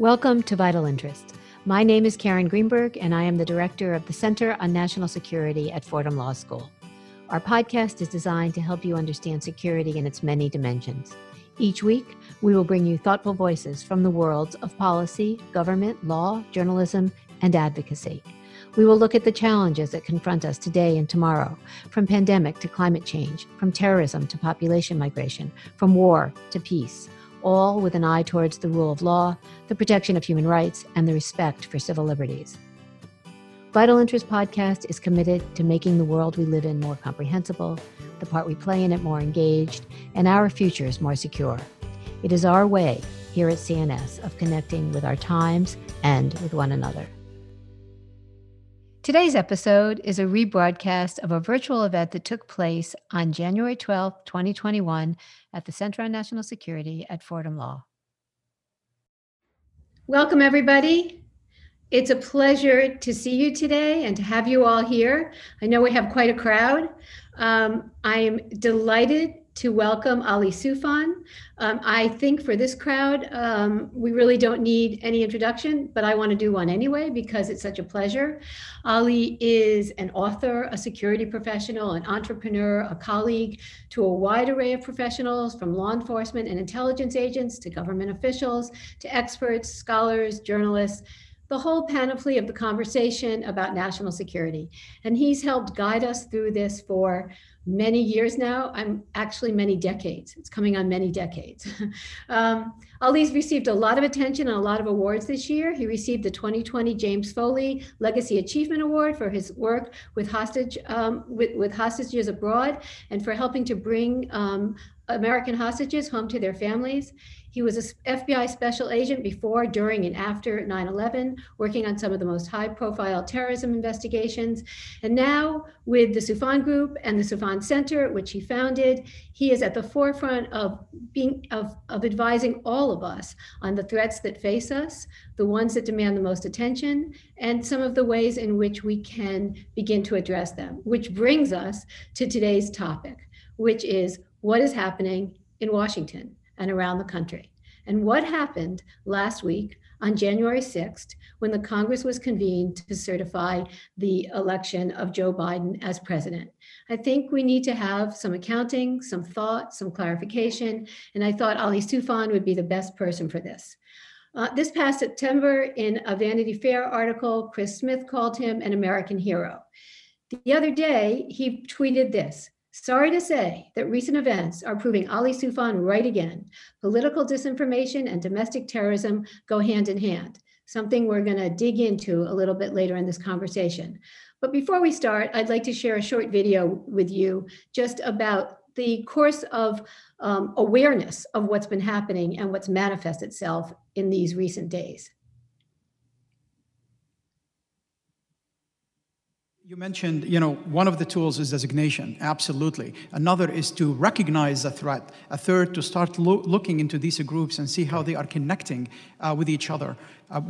Welcome to Vital Interest. My name is Karen Greenberg, and I am the director of the Center on National Security at Fordham Law School. Our podcast is designed to help you understand security in its many dimensions. Each week, we will bring you thoughtful voices from the worlds of policy, government, law, journalism, and advocacy. We will look at the challenges that confront us today and tomorrow, from pandemic to climate change, from terrorism to population migration, from war to peace, all with an eye towards the rule of law, the protection of human rights, and the respect for civil liberties. Vital Interest Podcast is committed to making the world we live in more comprehensible, the part we play in it more engaged, and our futures more secure. It is our way here at CNS of connecting with our times and with one another. Today's episode is a rebroadcast of a virtual event that took place on January 12, 2021 at the Center on National Security at Fordham Law. Welcome, everybody. It's a pleasure to see you today and to have you all here. I know we have quite a crowd. I am delighted to welcome Ali Soufan. I think for this crowd, we really don't need any introduction, but I want to do one anyway because it's such a pleasure. Ali is an author, a security professional, an entrepreneur, a colleague to a wide array of professionals, from law enforcement and intelligence agents to government officials, to experts, scholars, journalists, the whole panoply of the conversation about national security. And he's helped guide us through this for many years now. I'm actually many decades. It's coming on many decades. Ali's received a lot of attention and a lot of awards this year. He received the 2020 James Foley Legacy Achievement Award for his work with hostages abroad and for helping to bring American hostages home to their families. He was an FBI special agent before, during, and after 9/11, working on some of the most high-profile terrorism investigations. And now, with the Soufan Group and the Soufan Center, which he founded, he is at the forefront of advising all of us on the threats that face us, the ones that demand the most attention, and some of the ways in which we can begin to address them. Which brings us to today's topic, which is what is happening in Washington and around the country, and what happened last week on January 6th when the Congress was convened to certify the election of Joe Biden as president. I think we need to have some accounting, some thought, some clarification, and I thought Ali Soufan would be the best person for this. This past September, in a Vanity Fair article, Chris Smith called him an American hero. The other day, he tweeted this: "Sorry to say that recent events are proving Ali Soufan right again. Political disinformation and domestic terrorism go hand in hand," something we're going to dig into a little bit later in this conversation. But before we start, I'd like to share a short video with you just about the course of awareness of what's been happening and what's manifested itself in these recent days. You mentioned, one of the tools is designation, absolutely. Another is to recognize a threat. A third, to start looking into these groups and see how they are connecting with each other. The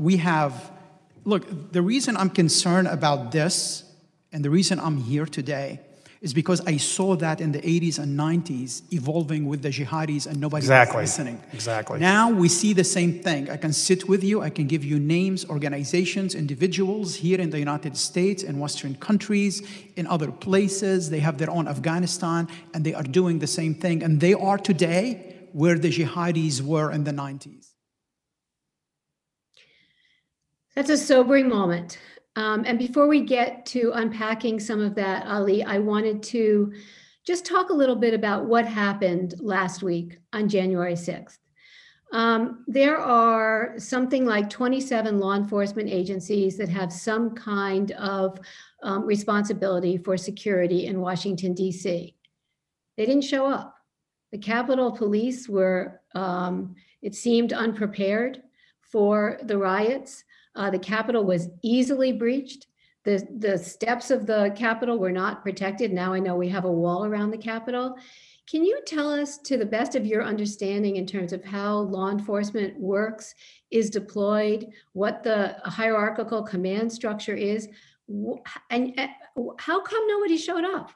reason I'm concerned about this and the reason I'm here today is because I saw that in the 80s and 90s evolving with the jihadis and nobody was listening. Exactly. Now we see the same thing. I can sit with you. I can give you names, organizations, individuals here in the United States, in Western countries, in other places. They have their own Afghanistan, and they are doing the same thing. And they are today where the jihadis were in the 90s. That's a sobering moment. And before we get to unpacking some of that, Ali, I wanted to just talk a little bit about what happened last week on January 6th. There are something like 27 law enforcement agencies that have some kind of responsibility for security in Washington, D.C. They didn't show up. The Capitol Police were, it seemed, unprepared for the riots. The Capitol was easily breached. The steps of the Capitol were not protected. Now I know we have a wall around the Capitol. Can you tell us, to the best of your understanding in terms of how law enforcement works, is deployed, what the hierarchical command structure is, and how come nobody showed up?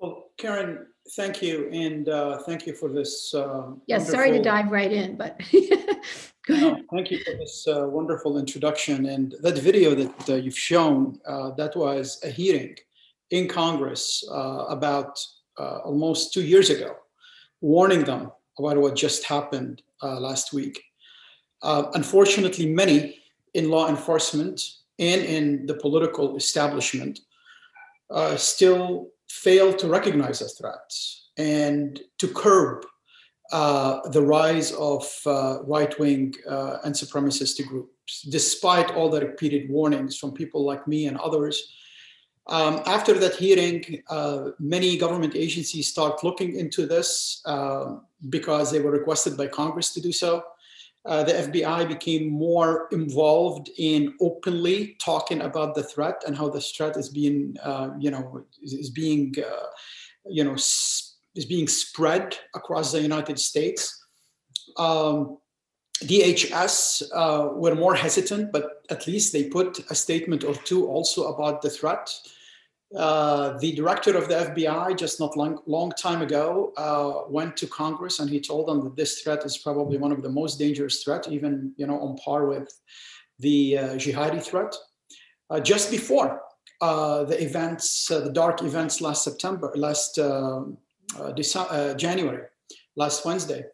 Well, Karen, Thank you, and thank you for this. Yes, sorry to dive right in, but go ahead. Thank you for this wonderful introduction. And that video that you've shown, that was a hearing in Congress about almost 2 years ago, warning them about what just happened last week. Unfortunately, many in law enforcement and in the political establishment still fail to recognize the threats and to curb the rise of right-wing and supremacist groups, despite all the repeated warnings from people like me and others. After that hearing, many government agencies start looking into this because they were requested by Congress to do so. The FBI became more involved in openly talking about the threat and how the threat is being, is being spread across the United States. DHS were more hesitant, but at least they put a statement or two also about the threat. The director of the FBI, just not long time ago, went to Congress and he told them that this threat is probably one of the most dangerous threats, even on par with the jihadi threat. Just before the events, the dark events last September, last January, last Wednesday,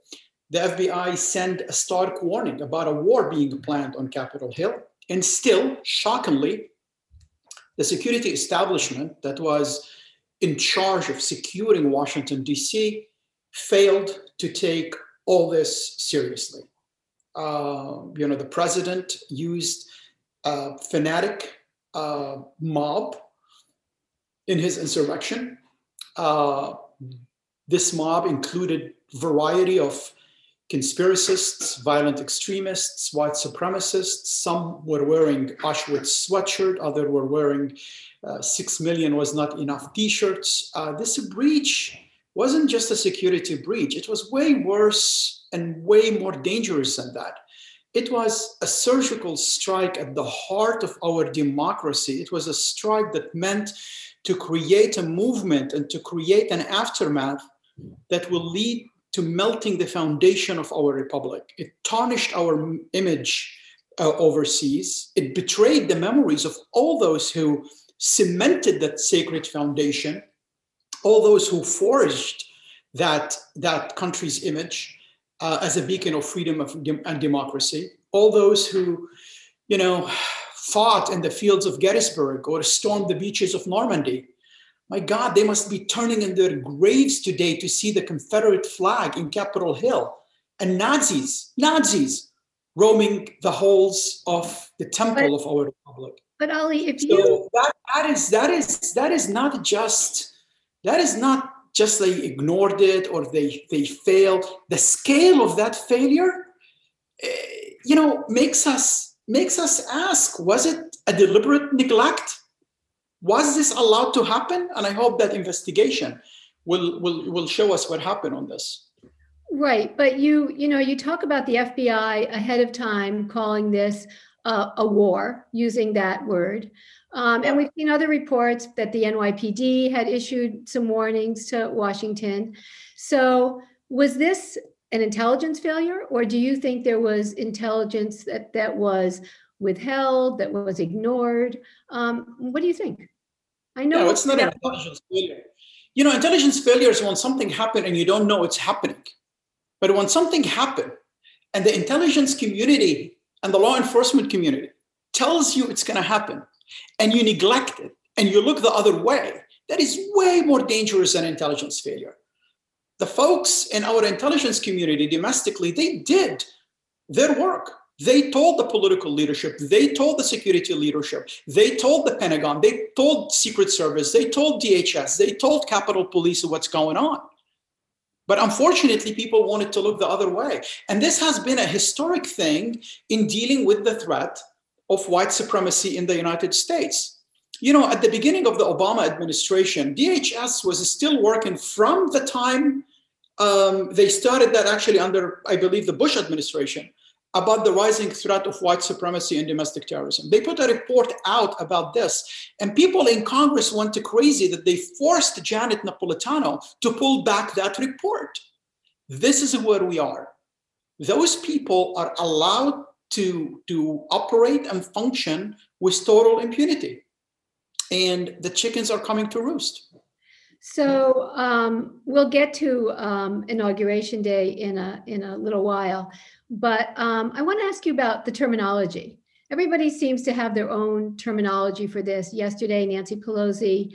the FBI sent a stark warning about a war being planned on Capitol Hill, and still, shockingly, the security establishment that was in charge of securing Washington, D.C. failed to take all this seriously. The president used a fanatic mob in his insurrection. This mob included a variety of conspiracists, violent extremists, white supremacists. Some were wearing Auschwitz sweatshirt, others were wearing 6 million was not enough t-shirts. This breach wasn't just a security breach. It was way worse and way more dangerous than that. It was a surgical strike at the heart of our democracy. It was a strike that meant to create a movement and to create an aftermath that will lead to melting the foundation of our republic. It tarnished our image overseas. It betrayed the memories of all those who cemented that sacred foundation, all those who forged that country's image as a beacon of freedom and democracy, all those who, fought in the fields of Gettysburg or stormed the beaches of Normandy. My God, they must be turning in their graves today to see the Confederate flag in Capitol Hill and Nazis roaming the halls of the temple of our republic. But Ali, if you that is not just they ignored it or they failed. The scale of that failure, makes us ask: was it a deliberate neglect? Was this allowed to happen? And I hope that investigation will show us what happened on this. Right, but you talk about the FBI ahead of time calling this a war, using that word. And we've seen other reports that the NYPD had issued some warnings to Washington. So was this an intelligence failure, or do you think there was intelligence that was withheld, that was ignored? What do you think? I know it's not an intelligence failure. Intelligence failure is when something happened and you don't know it's happening. But when something happened and the intelligence community and the law enforcement community tells you it's going to happen and you neglect it and you look the other way, that is way more dangerous than intelligence failure. The folks in our intelligence community domestically, they did their work. They told the political leadership, they told the security leadership, they told the Pentagon, they told Secret Service, they told DHS, they told Capitol Police what's going on. But unfortunately, people wanted to look the other way. And this has been a historic thing in dealing with the threat of white supremacy in the United States. At the beginning of the Obama administration, DHS was still working from the time they started that actually under, I believe, the Bush administration. about the rising threat of white supremacy and domestic terrorism. They put a report out about this, and people in Congress went crazy that they forced Janet Napolitano to pull back that report. This is where we are. Those people are allowed to operate and function with total impunity, and the chickens are coming to roost. So we'll get to Inauguration Day in a little while, but I want to ask you about the terminology. Everybody seems to have their own terminology for this. Yesterday, Nancy Pelosi,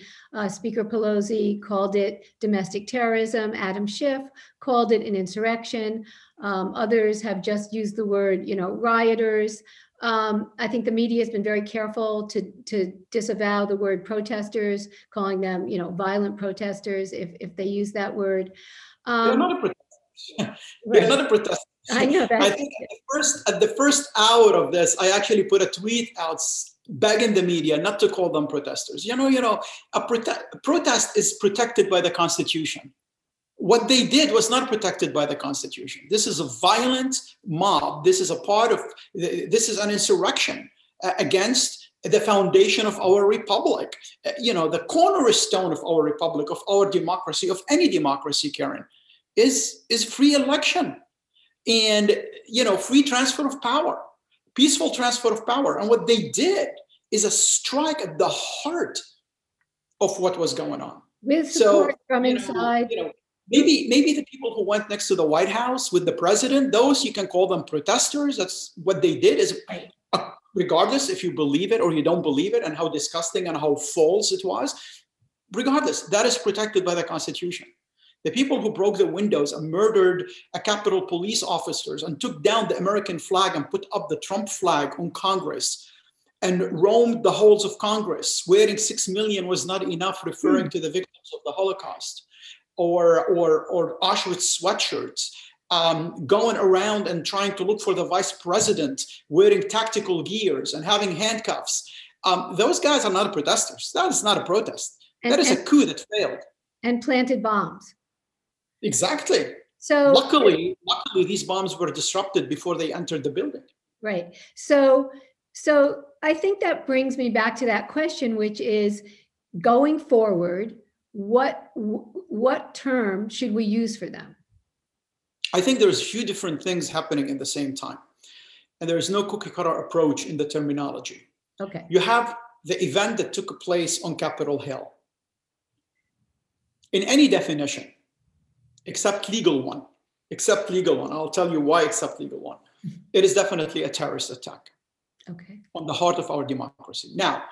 Speaker Pelosi, called it domestic terrorism. Adam Schiff called it an insurrection. Others have just used the word, rioters. I think the media has been very careful to disavow the word protesters, calling them, violent protesters if they use that word. They're not a protester. They're not a protester. I know that. I think at the first hour of this, I actually put a tweet out begging the media not to call them protesters. A protest is protected by the Constitution. What they did was not protected by the Constitution. This is a violent mob. This is an insurrection against the foundation of our republic, the cornerstone of our republic, of our democracy, of any democracy, Karen, is free election and, free transfer of power, peaceful transfer of power. And what they did is a strike at the heart of what was going on. With support from inside. Maybe the people who went next to the White House with the president, those you can call them protesters. That's what they did, is regardless if you believe it or you don't believe it and how disgusting and how false it was, regardless, that is protected by the Constitution. The people who broke the windows and murdered a Capitol Police officers and took down the American flag and put up the Trump flag on Congress and roamed the halls of Congress, swearing 6 million was not enough, referring to the victims of the Holocaust. Or Auschwitz sweatshirts, going around and trying to look for the vice president wearing tactical gears and having handcuffs. Those guys are not protesters. That is not a protest. That is a coup that failed. And planted bombs. Exactly. So luckily, these bombs were disrupted before they entered the building. Right. So I think that brings me back to that question, which is going forward, what term should we use for them? I think there's a few different things happening at the same time. And there is no cookie cutter approach in the terminology. Okay. You have the event that took place on Capitol Hill. In any definition, except legal one. I'll tell you why except legal one. It is definitely a terrorist attack. Okay. On the heart of our democracy. Now,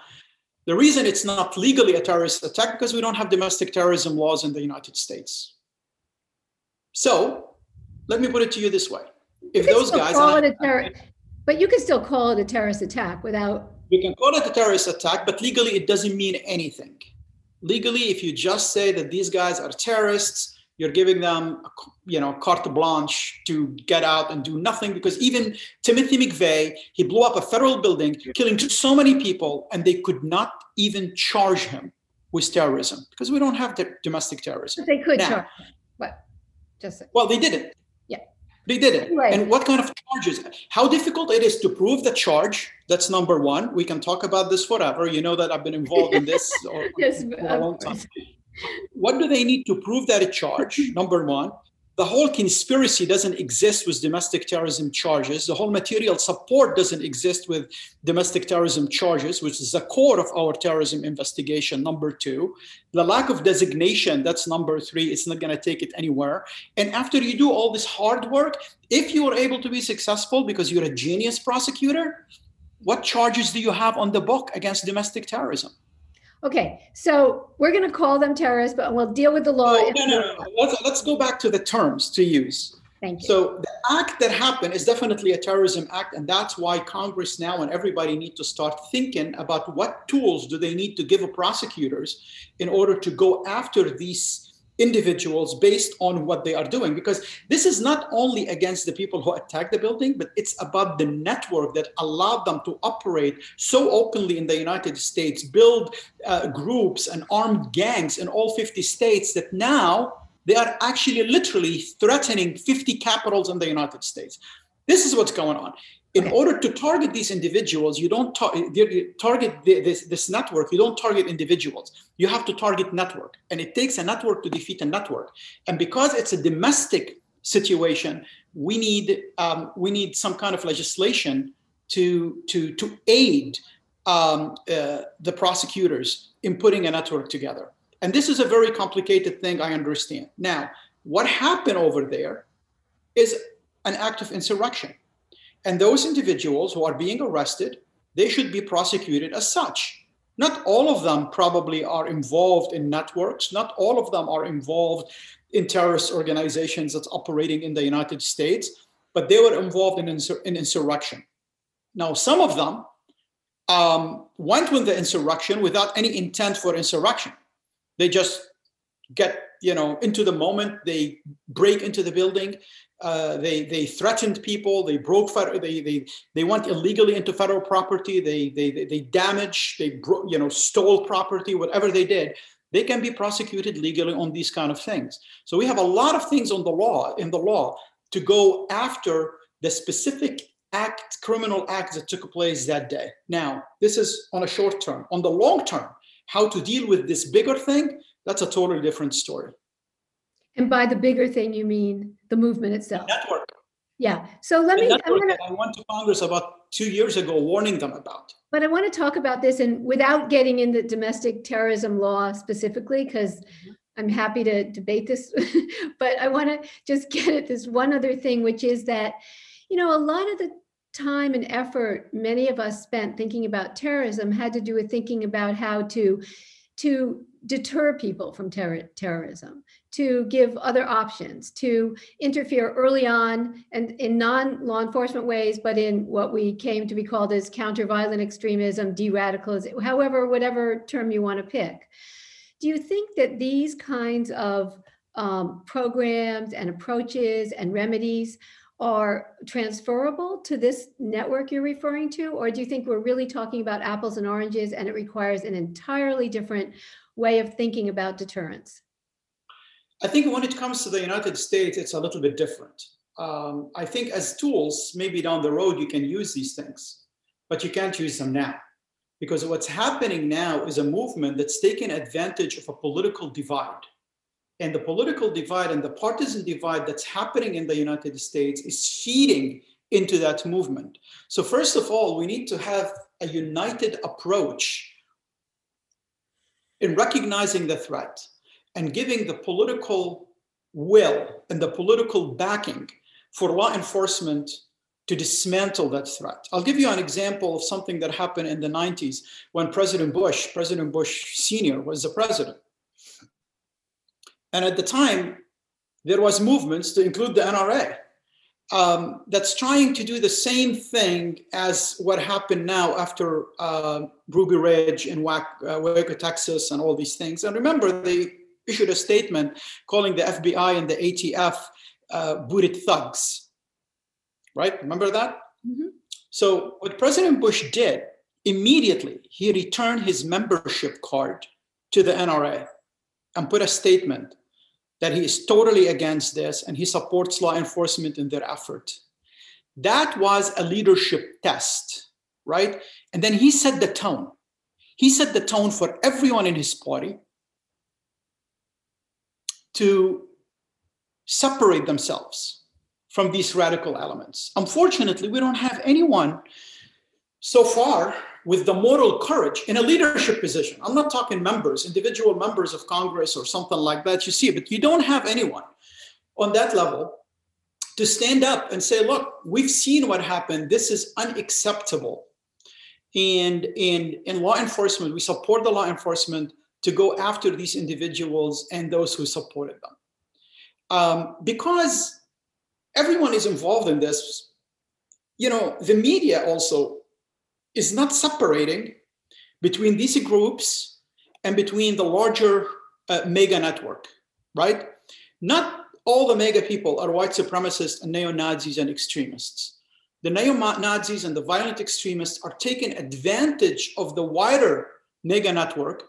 the reason it's not legally a terrorist attack because we don't have domestic terrorism laws in the United States. So let me put it to you this way. If those guys, but you can still call it a terrorist attack without. You can call it a terrorist attack, but legally it doesn't mean anything. Legally, if you just say that these guys are terrorists, you're giving them, carte blanche to get out and do nothing, because even Timothy McVeigh, he blew up a federal building, killing so many people, and they could not even charge him with terrorism because we don't have domestic terrorism. But they could charge him. Well, they didn't. Yeah, they didn't. Right. And what kind of charges? How difficult it is to prove the charge? That's number one. We can talk about this forever. You know that I've been involved in this for a long time. What do they need to prove that a charge? Number one, the whole conspiracy doesn't exist with domestic terrorism charges. The whole material support doesn't exist with domestic terrorism charges, which is the core of our terrorism investigation. Number two, the lack of designation, that's number three. It's not going to take it anywhere. And after you do all this hard work, if you are able to be successful because you're a genius prosecutor, what charges do you have on the book against domestic terrorism? Okay, so we're going to call them terrorists, but we'll deal with the law. No. Let's go back to the terms to use. Thank you. So the act that happened is definitely a terrorism act, and that's why Congress now and everybody need to start thinking about what tools do they need to give prosecutors in order to go after these individuals based on what they are doing, because this is not only against the people who attacked the building, but it's about the network that allowed them to operate so openly in the United States, build groups and armed gangs in all 50 states that now they are actually literally threatening 50 capitals in the United States. This is what's going on. In order to target these individuals, you don't target this network. You don't target individuals. You have to target network. And it takes a network to defeat a network. And because it's a domestic situation, we need some kind of legislation to aid the prosecutors in putting a network together. And this is a very complicated thing, I understand. Now, what happened over there is an act of insurrection. And those individuals who are being arrested, they should be prosecuted as such. Not all of them probably are involved in networks. Not all of them are involved in terrorist organizations that's operating in the United States, but they were involved in insurrection. Now, some of them went with the insurrection without any intent for insurrection. They just get, into the moment, they break into the building. They threatened people. They broke. They went illegally into federal property. They damaged. They stole property. Whatever they did, they can be prosecuted legally on these kind of things. So we have a lot of things in the law to go after the specific act, criminal act that took place that day. Now, this is on a short term. On the long term, how to deal with this bigger thing? That's a totally different story. And by the bigger thing, you mean the movement itself. The network. Yeah. So I went to Congress about 2 years ago warning them about. But I want to talk about this, and without getting into domestic terrorism law specifically, because I'm happy to debate this, but I want to just get at this one other thing, which is that, a lot of the time and effort many of us spent thinking about terrorism had to do with thinking about how to deter people from terrorism, to give other options, to interfere early on and in non-law enforcement ways, but in what we came to be called as counter-violent extremism, de-radicalization, however, whatever term you want to pick. Do you think that these kinds of programs and approaches and remedies are transferable to this network you're referring to? Or do you think we're really talking about apples and oranges and it requires an entirely different way of thinking about deterrence? I think when it comes to the United States, it's a little bit different. I think as tools, maybe down the road, you can use these things, but you can't use them now. Because what's happening now is a movement that's taking advantage of a political divide. And the political divide and the partisan divide that's happening in the United States is feeding into that movement. So first of all, we need to have a united approach in recognizing the threat and giving the political will and the political backing for law enforcement to dismantle that threat. I'll give you an example of something that happened in the 90s when President Bush Sr. was the president. And at the time, there was movements to include the NRA that's trying to do the same thing as what happened now after Ruby Ridge and Waco, Texas, and all these things. And remember, they issued a statement calling the FBI and the ATF booted thugs, right? Remember that? Mm-hmm. So what President Bush did immediately, he returned his membership card to the NRA and put a statement that he is totally against this and he supports law enforcement in their effort. That was a leadership test, right? And then he set the tone. He set the tone for everyone in his party to separate themselves from these radical elements. Unfortunately, we don't have anyone so far with the moral courage in a leadership position. I'm not talking members, individual members of Congress or something like that, you see, but you don't have anyone on that level to stand up and say, look, we've seen what happened. This is unacceptable. And in law enforcement, we support the law enforcement to go after these individuals and those who supported them. Because everyone is involved in this, the media also is not separating between these groups and between the larger mega network, right? Not all the mega people are white supremacists and neo-Nazis and extremists. The neo-Nazis and the violent extremists are taking advantage of the wider mega network,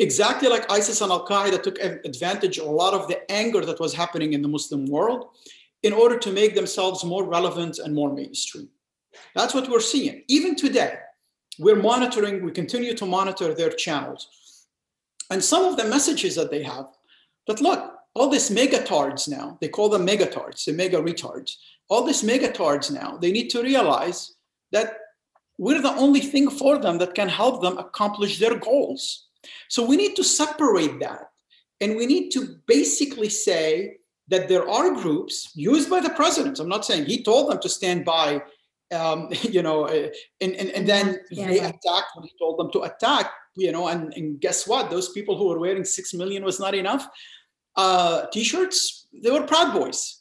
exactly like ISIS and Al-Qaeda took advantage of a lot of the anger that was happening in the Muslim world. in order to make themselves more relevant and more mainstream. That's what we're seeing. Even today, we're monitoring, we continue to monitor their channels. And some of the messages that they have, but look, all these megatards now, they call them megatards, the mega retards, all these megatards now, they need to realize that we're the only thing for them that can help them accomplish their goals. So we need to separate that. And we need to basically say that there are groups used by the president. I'm not saying he told them to stand by, and then they attacked when he told them to attack, you know, and guess what? Those people who were wearing 6 million was not enough t-shirts, they were Proud Boys.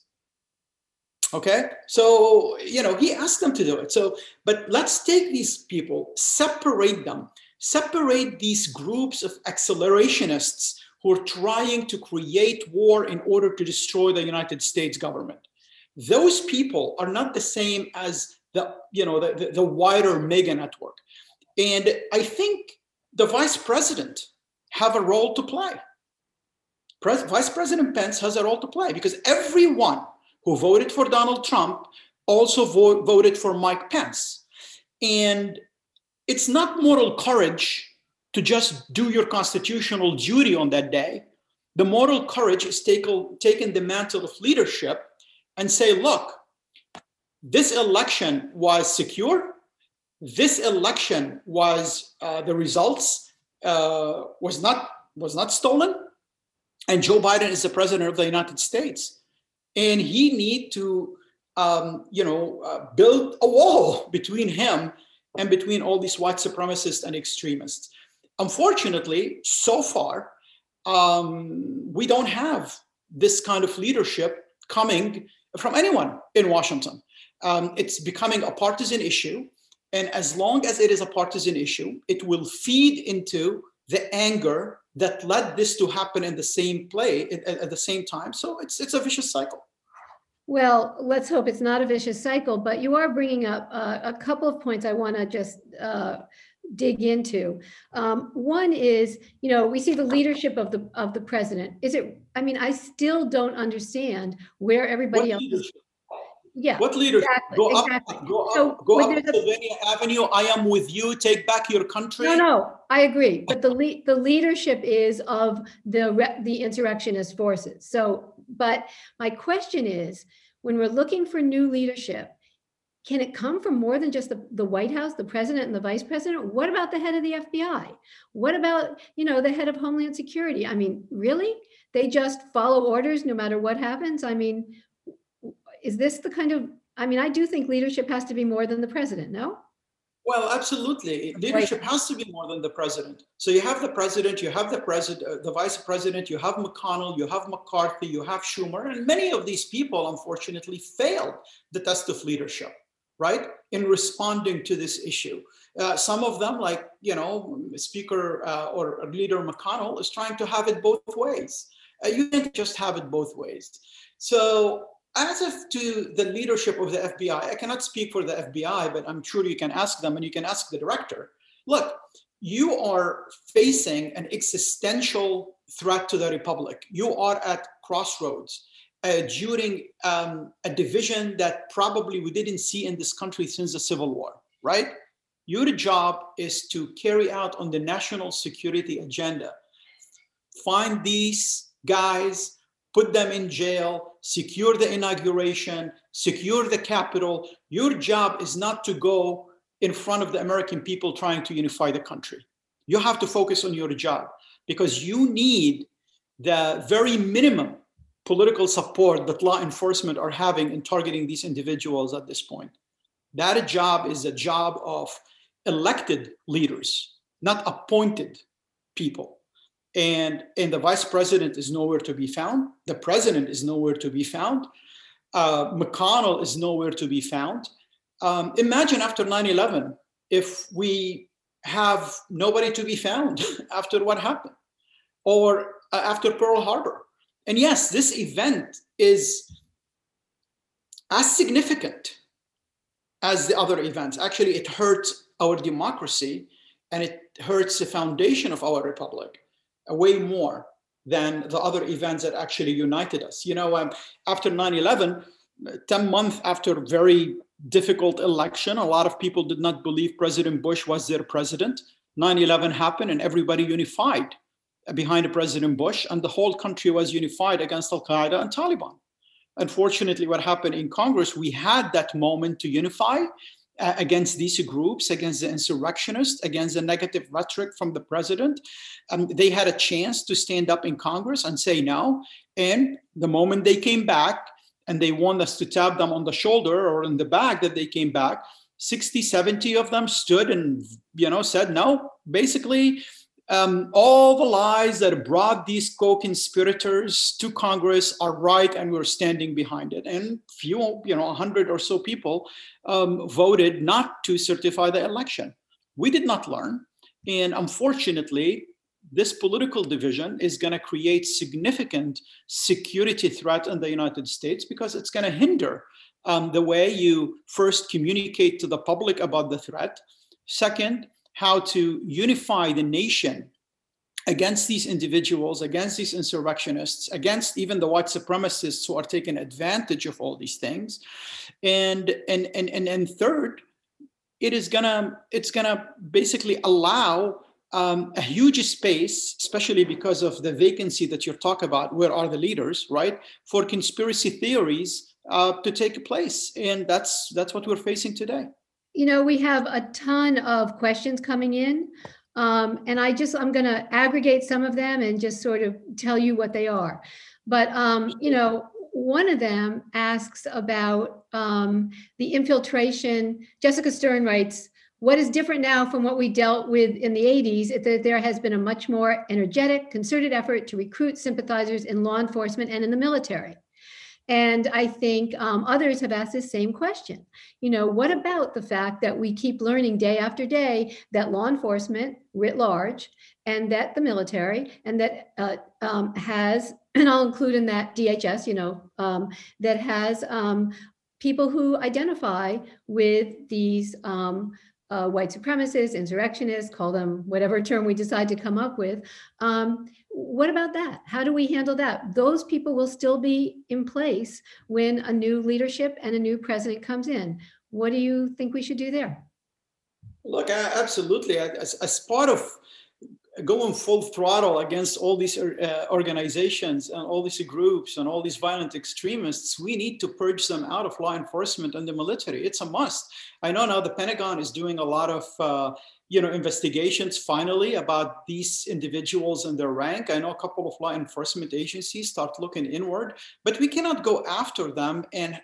Okay, so, you know, he asked them to do it. So, but let's take these people, separate them, separate these groups of accelerationists who are trying to create war in order to destroy the United States government. Those people are not the same as the wider mega network. And I think the vice president have a role to play. Vice President Pence has a role to play because everyone who voted for Donald Trump also voted for Mike Pence. And it's not moral courage to just do your constitutional duty on that day. The moral courage is taking the mantle of leadership and say, look, this election was secure. This election was, the results was not stolen. And Joe Biden is the president of the United States. And he need to build a wall between him and between all these white supremacists and extremists. Unfortunately, so far, we don't have this kind of leadership coming from anyone in Washington. It's becoming a partisan issue. And as long as it is a partisan issue, it will feed into the anger that led this to happen in the same play at the same time. So it's a vicious cycle. Well, let's hope it's not a vicious cycle, but you are bringing up a couple of points I want to just dig into. One is, you know, we see the leadership of the president. Is it? I mean, I still don't understand where everybody else is. Yeah. What leaders? Exactly, go up Pennsylvania Avenue. I am with you. Take back your country. No, I agree. But the leadership is of the insurrectionist forces. So, but my question is, when we're looking for new leadership, can it come from more than just the White House, the president and the vice president? What about the head of the FBI? What about, you know, the head of Homeland Security? I mean, really? They just follow orders no matter what happens? I mean, is this the kind of, I mean, I do think leadership has to be more than the president, no? Well, absolutely. Leadership has to be more than the president. So you have the president, you have the vice president, you have McConnell, you have McCarthy, you have Schumer, and many of these people, unfortunately, failed the test of leadership, right? In responding to this issue. Some of them, like, you know, Speaker or Leader McConnell is trying to have it both ways. You can't just have it both ways. So, as if to the leadership of the FBI, I cannot speak for the FBI, but I'm sure you can ask them and you can ask the director. Look, you are facing an existential threat to the republic. You are at crossroads during a division that probably we didn't see in this country since the Civil War, right? Your job is to carry out on the national security agenda. Find these guys, put them in jail, secure the inauguration, secure the Capitol. Your job is not to go in front of the American people trying to unify the country. You have to focus on your job because you need the very minimum political support that law enforcement are having in targeting these individuals at this point. That job is a job of elected leaders, not appointed people. And the vice president is nowhere to be found. The president is nowhere to be found. McConnell is nowhere to be found. Imagine after 9/11, if we have nobody to be found after what happened or after Pearl Harbor. And yes, this event is as significant as the other events. Actually, it hurts our democracy and it hurts the foundation of our republic way more than the other events that actually united us. You know, after 9/11, 10 months after very difficult election, a lot of people did not believe President Bush was their president. 9/11 happened and everybody unified behind President Bush, and the whole country was unified against Al-Qaeda and Taliban. Unfortunately, what happened in Congress, we had that moment to unify against these groups, against the insurrectionists, against the negative rhetoric from the president. They had a chance to stand up in Congress and say no. And the moment they came back, and they want us to tap them on the shoulder or in the back that they came back, 60, 70 of them stood and, said no. Basically, all the lies that brought these co-conspirators to Congress are right, and we're standing behind it. And few, 100 or so people voted not to certify the election. We did not learn. And unfortunately, this political division is going to create significant security threat in the United States, because it's going to hinder the way you first communicate to the public about the threat. Second, how to unify the nation against these individuals, against these insurrectionists, against even the white supremacists who are taking advantage of all these things. And third, it's gonna basically allow a huge space, especially because of the vacancy that you're talking about, where are the leaders, right? For conspiracy theories to take place. And that's what we're facing today. We have a ton of questions coming in. And I'm going to aggregate some of them and just sort of tell you what they are. But, one of them asks about the infiltration. Jessica Stern writes, what is different now from what we dealt with in the 80s is that there has been a much more energetic, concerted effort to recruit sympathizers in law enforcement and in the military. And I think others have asked the same question. What about the fact that we keep learning day after day that law enforcement writ large, and that the military, and that has, and I'll include in that DHS, that has people who identify with these white supremacists, insurrectionists, call them whatever term we decide to come up with. What about that? How do we handle that? Those people will still be in place when a new leadership and a new president comes in. What do you think we should do there? Look, absolutely. As part of going full throttle against all these organizations and all these groups and all these violent extremists, we need to purge them out of law enforcement and the military. It's a must. I know now the Pentagon is doing a lot of investigations finally about these individuals and their rank. I know a couple of law enforcement agencies start looking inward, but we cannot go after them and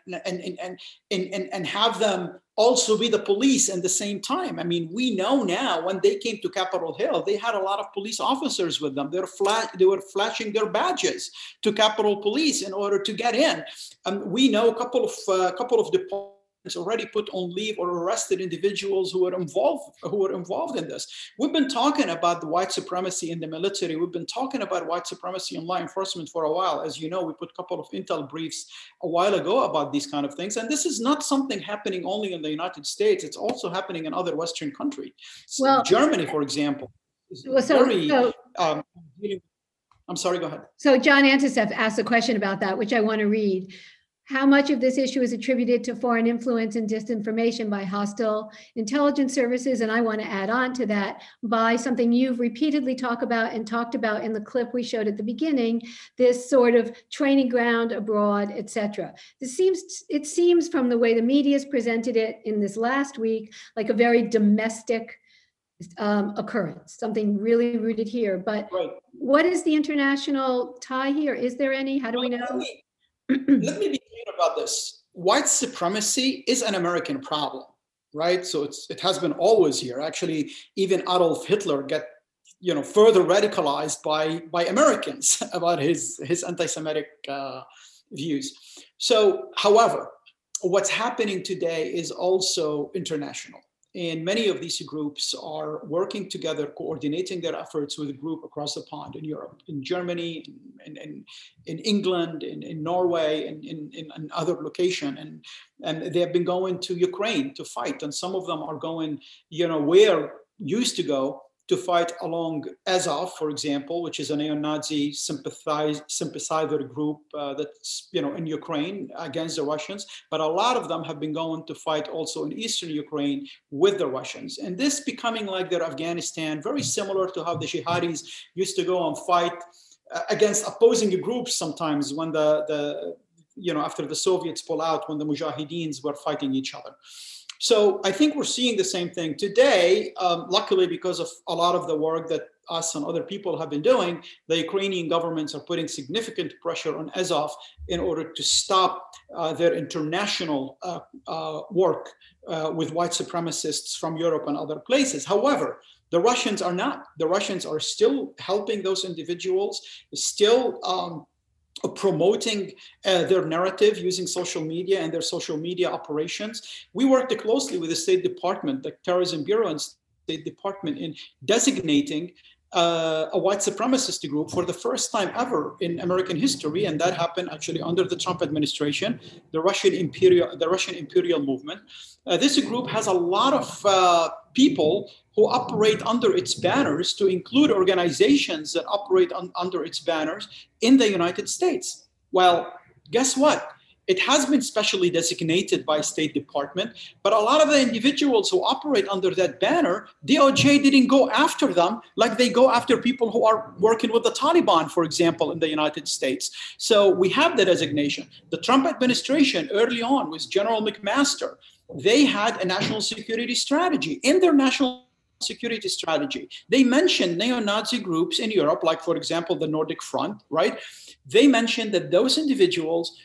have them also be the police at the same time. I mean, we know now when they came to Capitol Hill, they had a lot of police officers with them. They were flashing their badges to Capitol Police in order to get in. We know a couple of departments already put on leave or arrested individuals who were involved in this. We've been talking about the white supremacy in the military. We've been talking about white supremacy in law enforcement for a while. As you know, we put a couple of intel briefs a while ago about these kind of things. And this is not something happening only in the United States. It's also happening in other Western countries. Well, Germany, for example, is I'm sorry, go ahead. So John Antisef asked a question about that, which I want to read. How much of this issue is attributed to foreign influence and disinformation by hostile intelligence services? And I want to add on to that by something you've repeatedly talked about in the clip we showed at the beginning, this sort of training ground abroad, et cetera. It seems from the way the media's presented it in this last week, like a very domestic occurrence, something really rooted here. But what is the international tie here? Is there any? How do we know? Let me be clear about this. White supremacy is an American problem, right? So it has been always here. Actually, even Adolf Hitler got further radicalized by Americans about his anti-Semitic views. So, however, what's happening today is also international. And many of these groups are working together, coordinating their efforts with a group across the pond in Europe, in Germany, in England, in Norway, and in other locations. And they have been going to Ukraine to fight. And some of them are going, where used to go, to fight along Azov, for example, which is a neo-Nazi sympathizer group that's in Ukraine against the Russians. But a lot of them have been going to fight also in eastern Ukraine with the Russians. And this becoming like their Afghanistan, very similar to how the jihadis used to go and fight against opposing groups sometimes when after the Soviets pull out, when the Mujahideens were fighting each other. So I think we're seeing the same thing today. Luckily, because of a lot of the work that us and other people have been doing, the Ukrainian governments are putting significant pressure on Azov in order to stop their international work with white supremacists from Europe and other places. However, the Russians are not. The Russians are still helping those individuals, still promoting their narrative using social media and their social media operations. We worked closely with the State Department, the Terrorism Bureau and State Department, in designating a white supremacist group for the first time ever in American history, and that happened actually under the Trump administration, the Russian imperial movement. This group has a lot of people who operate under its banners, to include organizations that operate under its banners in the United States. Well, guess what? It has been specially designated by State Department, but a lot of the individuals who operate under that banner, DOJ didn't go after them like they go after people who are working with the Taliban, for example, in the United States. So we have the designation. The Trump administration early on with General McMaster, they had a national security strategy. In their national security strategy, they mentioned neo-Nazi groups in Europe, like, for example, the Nordic Front, right? They mentioned that those individuals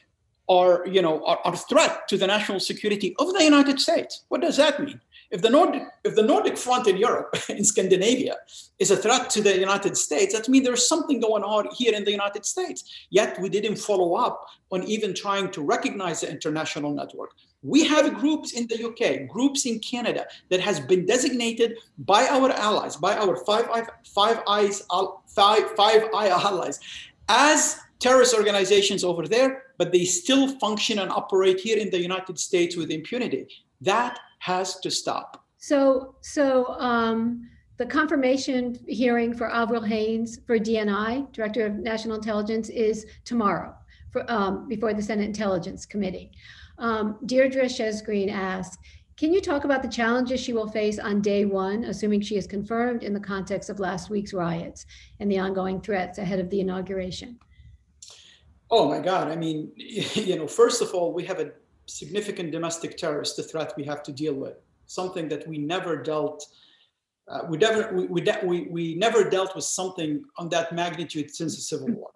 are a threat to the national security of the United States. What does that mean? If the Nordic Front in Europe, in Scandinavia, is a threat to the United States, that means there's something going on here in the United States. Yet we didn't follow up on even trying to recognize the international network. We have groups in the UK, groups in Canada that has been designated by our allies, by our Five Eyes allies, as terrorist organizations over there, but they still function and operate here in the United States with impunity. That has to stop. So the confirmation hearing for Avril Haines for DNI, Director of National Intelligence, is tomorrow before the Senate Intelligence Committee. Deirdre Shesgreen asks, can you talk about the challenges she will face on day one, assuming she is confirmed, in the context of last week's riots and the ongoing threats ahead of the inauguration? Oh my God, I mean, first of all, we have a significant domestic terrorist threat we have to deal with, something that we never dealt with something on that magnitude since the Civil War,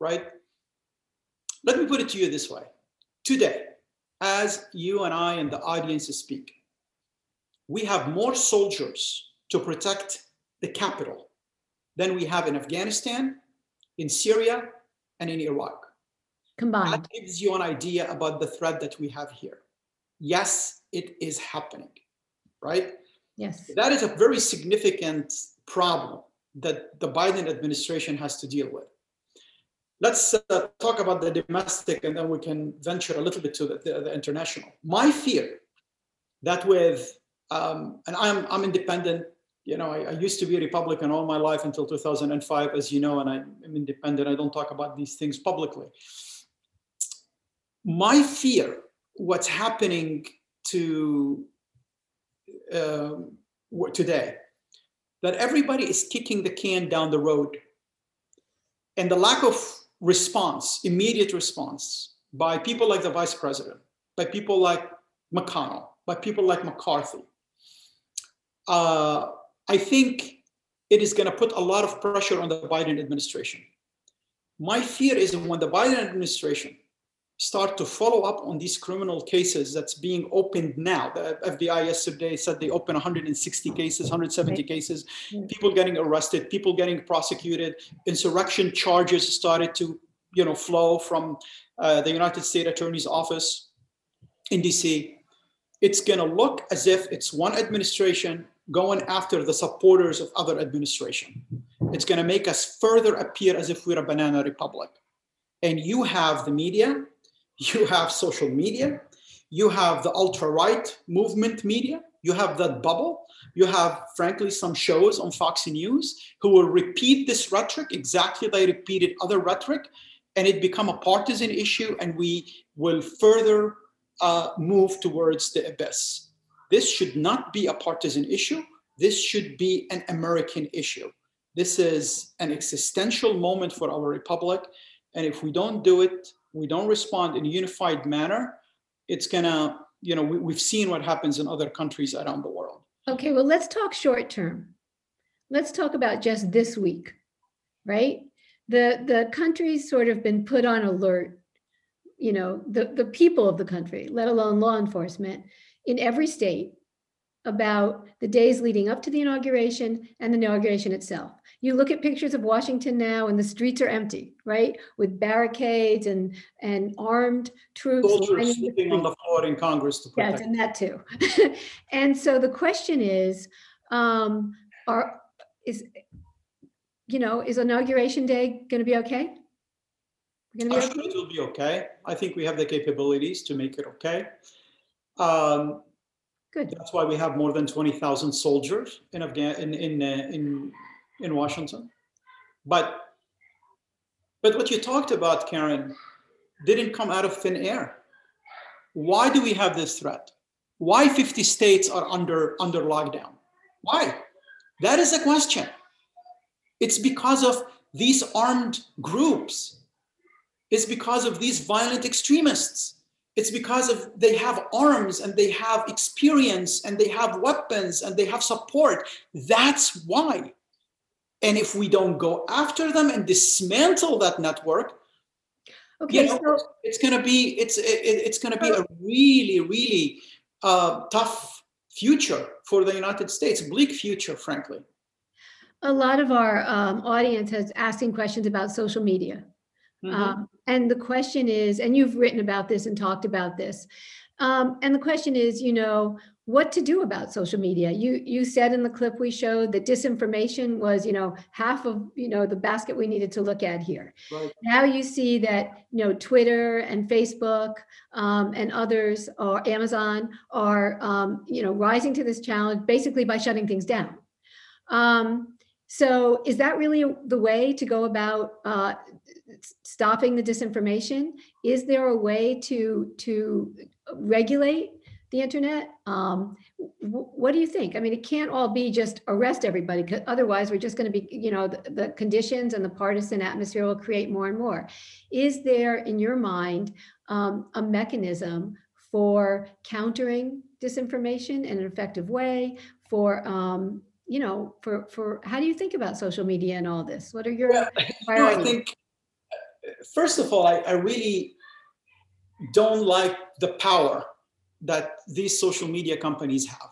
right? Let me put it to you this way. Today, as you and I and the audience speak, we have more soldiers to protect the Capitol than we have in Afghanistan, in Syria, and in Iraq. Combined. That gives you an idea about the threat that we have here. Yes, it is happening, right? Yes. That is a very significant problem that the Biden administration has to deal with. Let's talk about the domestic, and then we can venture a little bit to the international. My fear that with, and I'm independent, I used to be a Republican all my life until 2005, as you know, and I'm independent. I don't talk about these things publicly. My fear, what's happening today, that everybody is kicking the can down the road, and the lack of response, immediate response, by people like the vice president, by people like McConnell, by people like McCarthy, I think it is going to put a lot of pressure on the Biden administration. My fear is when the Biden administration start to follow up on these criminal cases that's being opened now. The FBI yesterday said they opened 160 cases, 170 cases, people getting arrested, people getting prosecuted, insurrection charges started to flow from the United States Attorney's Office in DC. It's gonna look as if it's one administration going after the supporters of other administration. It's gonna make us further appear as if we're a banana republic. And you have the media, you have social media, You have the ultra-right movement media. You have that bubble. You have, frankly, some shows on Fox News who will repeat this rhetoric exactly they repeated other rhetoric, and it become a partisan issue, and we will further move towards the abyss. This should not be a partisan issue. This should be an American issue. This is an existential moment for our republic, and if we don't do it, we don't respond in a unified manner, it's gonna, you know, we've seen what happens in other countries around the world. Okay, well, let's talk short term. Let's talk about just this week, right? The country's sort of been put on alert, you know, the people of the country, let alone law enforcement, in every state about the days leading up to the inauguration and the inauguration itself. You look at pictures of Washington now and the streets are empty, right? With barricades and armed troops. Soldiers sleeping on the floor in Congress to protect. Yes, and that too. And so the question is, is Inauguration Day going to be okay? I'm sure it will be okay. I think we have the capabilities to make it okay. Good. That's why we have more than 20,000 soldiers in Afghanistan, in Washington. But what you talked about, Karen, didn't come out of thin air. Why do we have this threat? Why 50 states are under lockdown? Why? That is a question. It's because of these armed groups. It's because of these violent extremists. It's because of they have arms and they have experience and they have weapons and they have support. That's why. And if we don't go after them and dismantle that network, okay, so it's going to be a really tough future for the United States, bleak future, frankly. A lot of our audience has asking questions about social media, and the question is, and you've written about this and talked about this, and the question is, you know, what to do about social media. You said in the clip we showed that disinformation was, you know, half of, you know, the basket we needed to look at here. Right. Now you see that, you know, Twitter and Facebook and others, or Amazon, are, you know, rising to this challenge basically by shutting things down. So is that really the way to go about stopping the disinformation? Is there a way to regulate the internet? What do you think? I mean, it can't all be just arrest everybody, because otherwise we're just going to be, you know, the conditions and the partisan atmosphere will create more and more. Is there, in your mind, a mechanism for countering disinformation in an effective way? For how do you think about social media and all this? What are your priorities? I think, first of all, I really don't like the power that these social media companies have.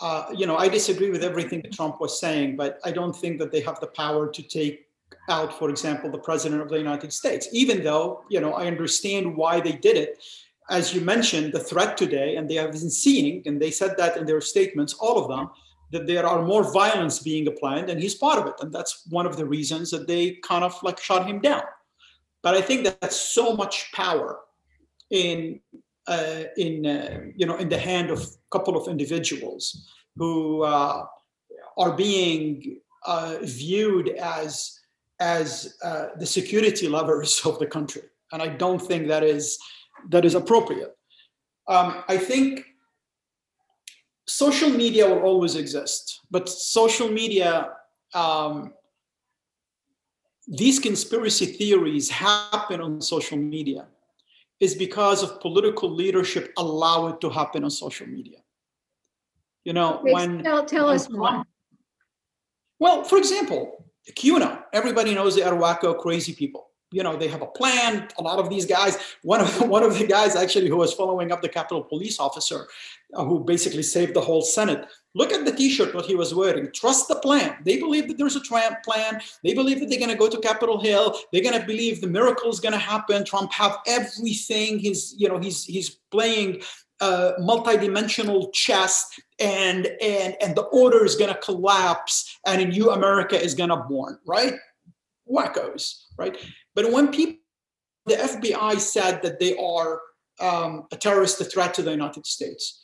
I disagree with everything that Trump was saying, but I don't think that they have the power to take out, for example, the president of the United States, even though, you know, I understand why they did it. As you mentioned, the threat today, and they have been seeing, and they said that in their statements, all of them, that there are more violence being planned, and he's part of it. And that's one of the reasons that they kind of like shut him down. But I think that that's so much power in the hand of a couple of individuals who are being viewed as the security levers of the country, and I don't think that is appropriate. I think social media will always exist, but social media. These conspiracy theories happen on social media is because of political leadership allow it to happen on social media. You know, tell us more. Well, for example, QAnon, everybody knows they are Waco crazy people. You know, they have a plan. A lot of these guys, one of the guys actually who was following up the Capitol Police officer who basically saved the whole Senate. Look at the T-shirt, what he was wearing. Trust the plan. They believe that there's a Trump plan. They believe that they're going to go to Capitol Hill. They're going to believe the miracle is going to happen. Trump have everything. He's playing multidimensional chess, and the order is going to collapse, and a new America is going to born. Right? Wackos. Right? But when people, the FBI said that they are a terrorist, a threat to the United States.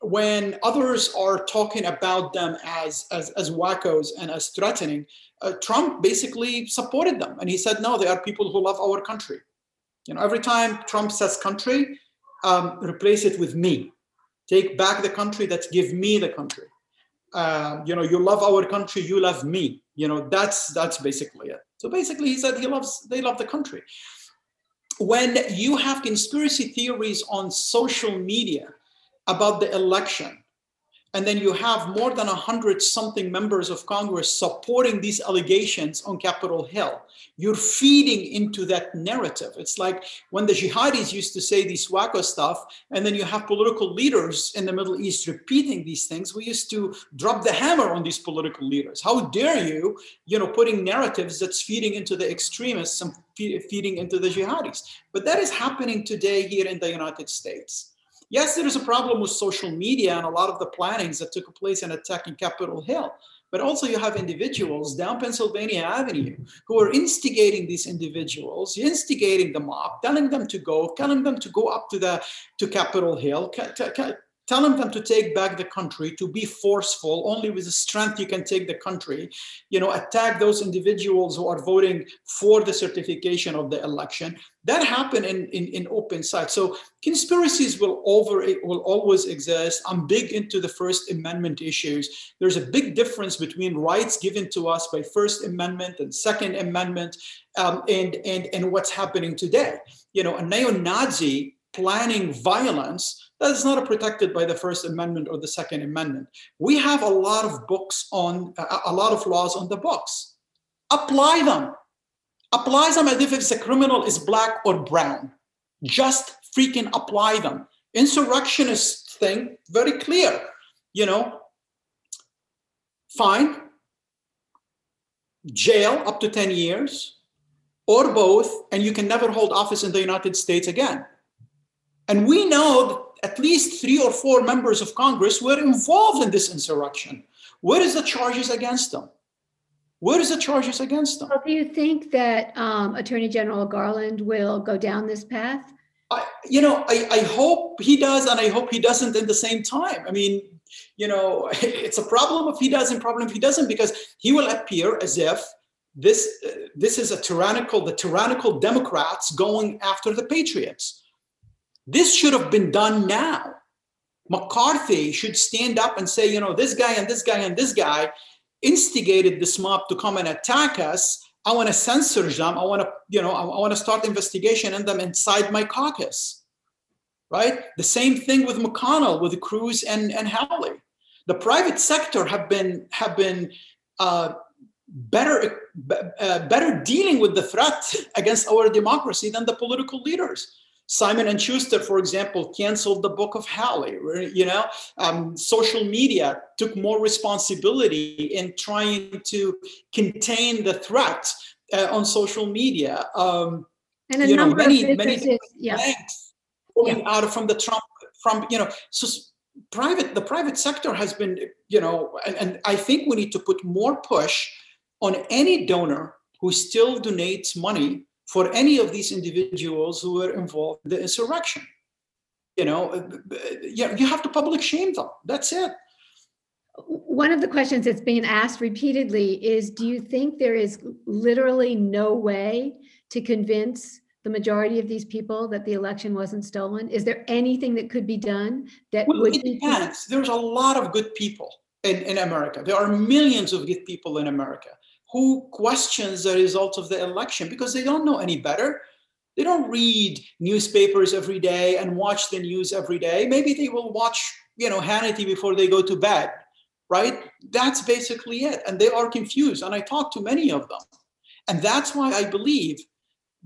When others are talking about them as wackos and as threatening, Trump basically supported them. And he said, no, they are people who love our country. You know, every time Trump says country, replace it with me. Take back the country, that's give me the country. You know, you love our country, you love me. You know, that's basically it. So basically he said they love the country. When you have conspiracy theories on social media about the election, and then you have more than 100-something members of Congress supporting these allegations on Capitol Hill, you're feeding into that narrative. It's like when the jihadis used to say these wacko stuff, and then you have political leaders in the Middle East repeating these things. We used to drop the hammer on these political leaders. How dare you, you know, putting narratives that's feeding into the extremists and feeding into the jihadis. But that is happening today here in the United States. Yes, there is a problem with social media and a lot of the plannings that took place in attacking Capitol Hill, but also you have individuals down Pennsylvania Avenue who are instigating these individuals, instigating the mob, telling them to go up to Capitol Hill, telling them to take back the country, to be forceful, only with the strength you can take the country, you know, attack those individuals who are voting for the certification of the election. That happened in open sight. So conspiracies will always exist. I'm big into the First Amendment issues. There's a big difference between rights given to us by First Amendment and Second Amendment and what's happening today. You know, a neo-Nazi planning violence, that's not protected by the First Amendment or the Second Amendment. We have a lot of books on, a lot of laws on the books. Apply them. Apply them as if it's a criminal is black or brown. Just freaking apply them. Insurrectionist thing, very clear. You know, fine, jail up to 10 years, or both, and you can never hold office in the United States again. And we know that at least 3 or 4 members of Congress were involved in this insurrection. Where is the charges against them? Where is the charges against them? Well, do you think that Attorney General Garland will go down this path? I hope he does, and I hope he doesn't at the same time. I mean, you know, it's a problem if he does and problem if he doesn't, because he will appear as if this is the tyrannical Democrats going after the patriots. This should have been done now. McCarthy should stand up and say, you know, this guy and this guy and this guy instigated this mob to come and attack us. I want to censor them. I want to start investigation in them inside my caucus, right? The same thing with McConnell, with Cruz and Hawley. The private sector have been better dealing with the threat against our democracy than the political leaders. Simon & Schuster, for example, canceled the book of Hawley. You know, social media took more responsibility in trying to contain the threat on social media. And a number of businesses, going out from the Trump, you know, so the private sector has been, you know, and I think we need to put more push on any donor who still donates money for any of these individuals who were involved in the insurrection. You know, you have to public shame them. That's it. One of the questions that's being asked repeatedly is, do you think there is literally no way to convince the majority of these people that the election wasn't stolen? Is there anything that could be done that would be? Well, it depends. There's a lot of good people in America. There are millions of good people in America who questions the results of the election because they don't know any better. They don't read newspapers every day and watch the news every day. Maybe they will watch, you know, Hannity before they go to bed, right? That's basically it. And they are confused. And I talk to many of them. And that's why I believe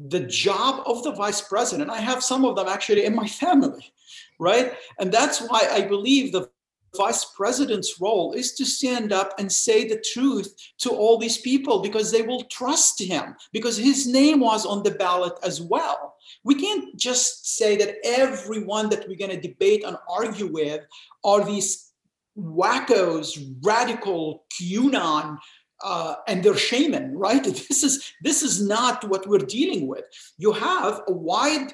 the job of the vice president, I have some of them actually in my family, right? And that's why I believe the vice president's role is to stand up and say the truth to all these people because they will trust him because his name was on the ballot as well. We can't just say that everyone that we're going to debate and argue with are these wackos, radical QAnon, and their shaman, right? This is not what we're dealing with. You have a wide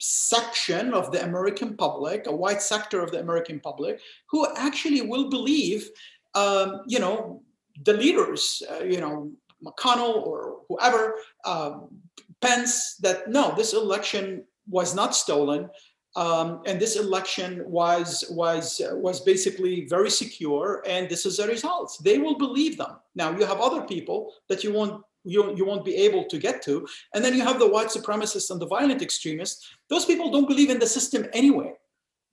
section of the American public, a wide sector of the American public, who actually will believe, you know, the leaders, you know, McConnell or whoever, Pence, that no, this election was not stolen, and this election was basically very secure, and this is the results. They will believe them. Now you have other people that you won't be able to get to, and then you have the white supremacists and the violent extremists. Those people don't believe in the system anyway.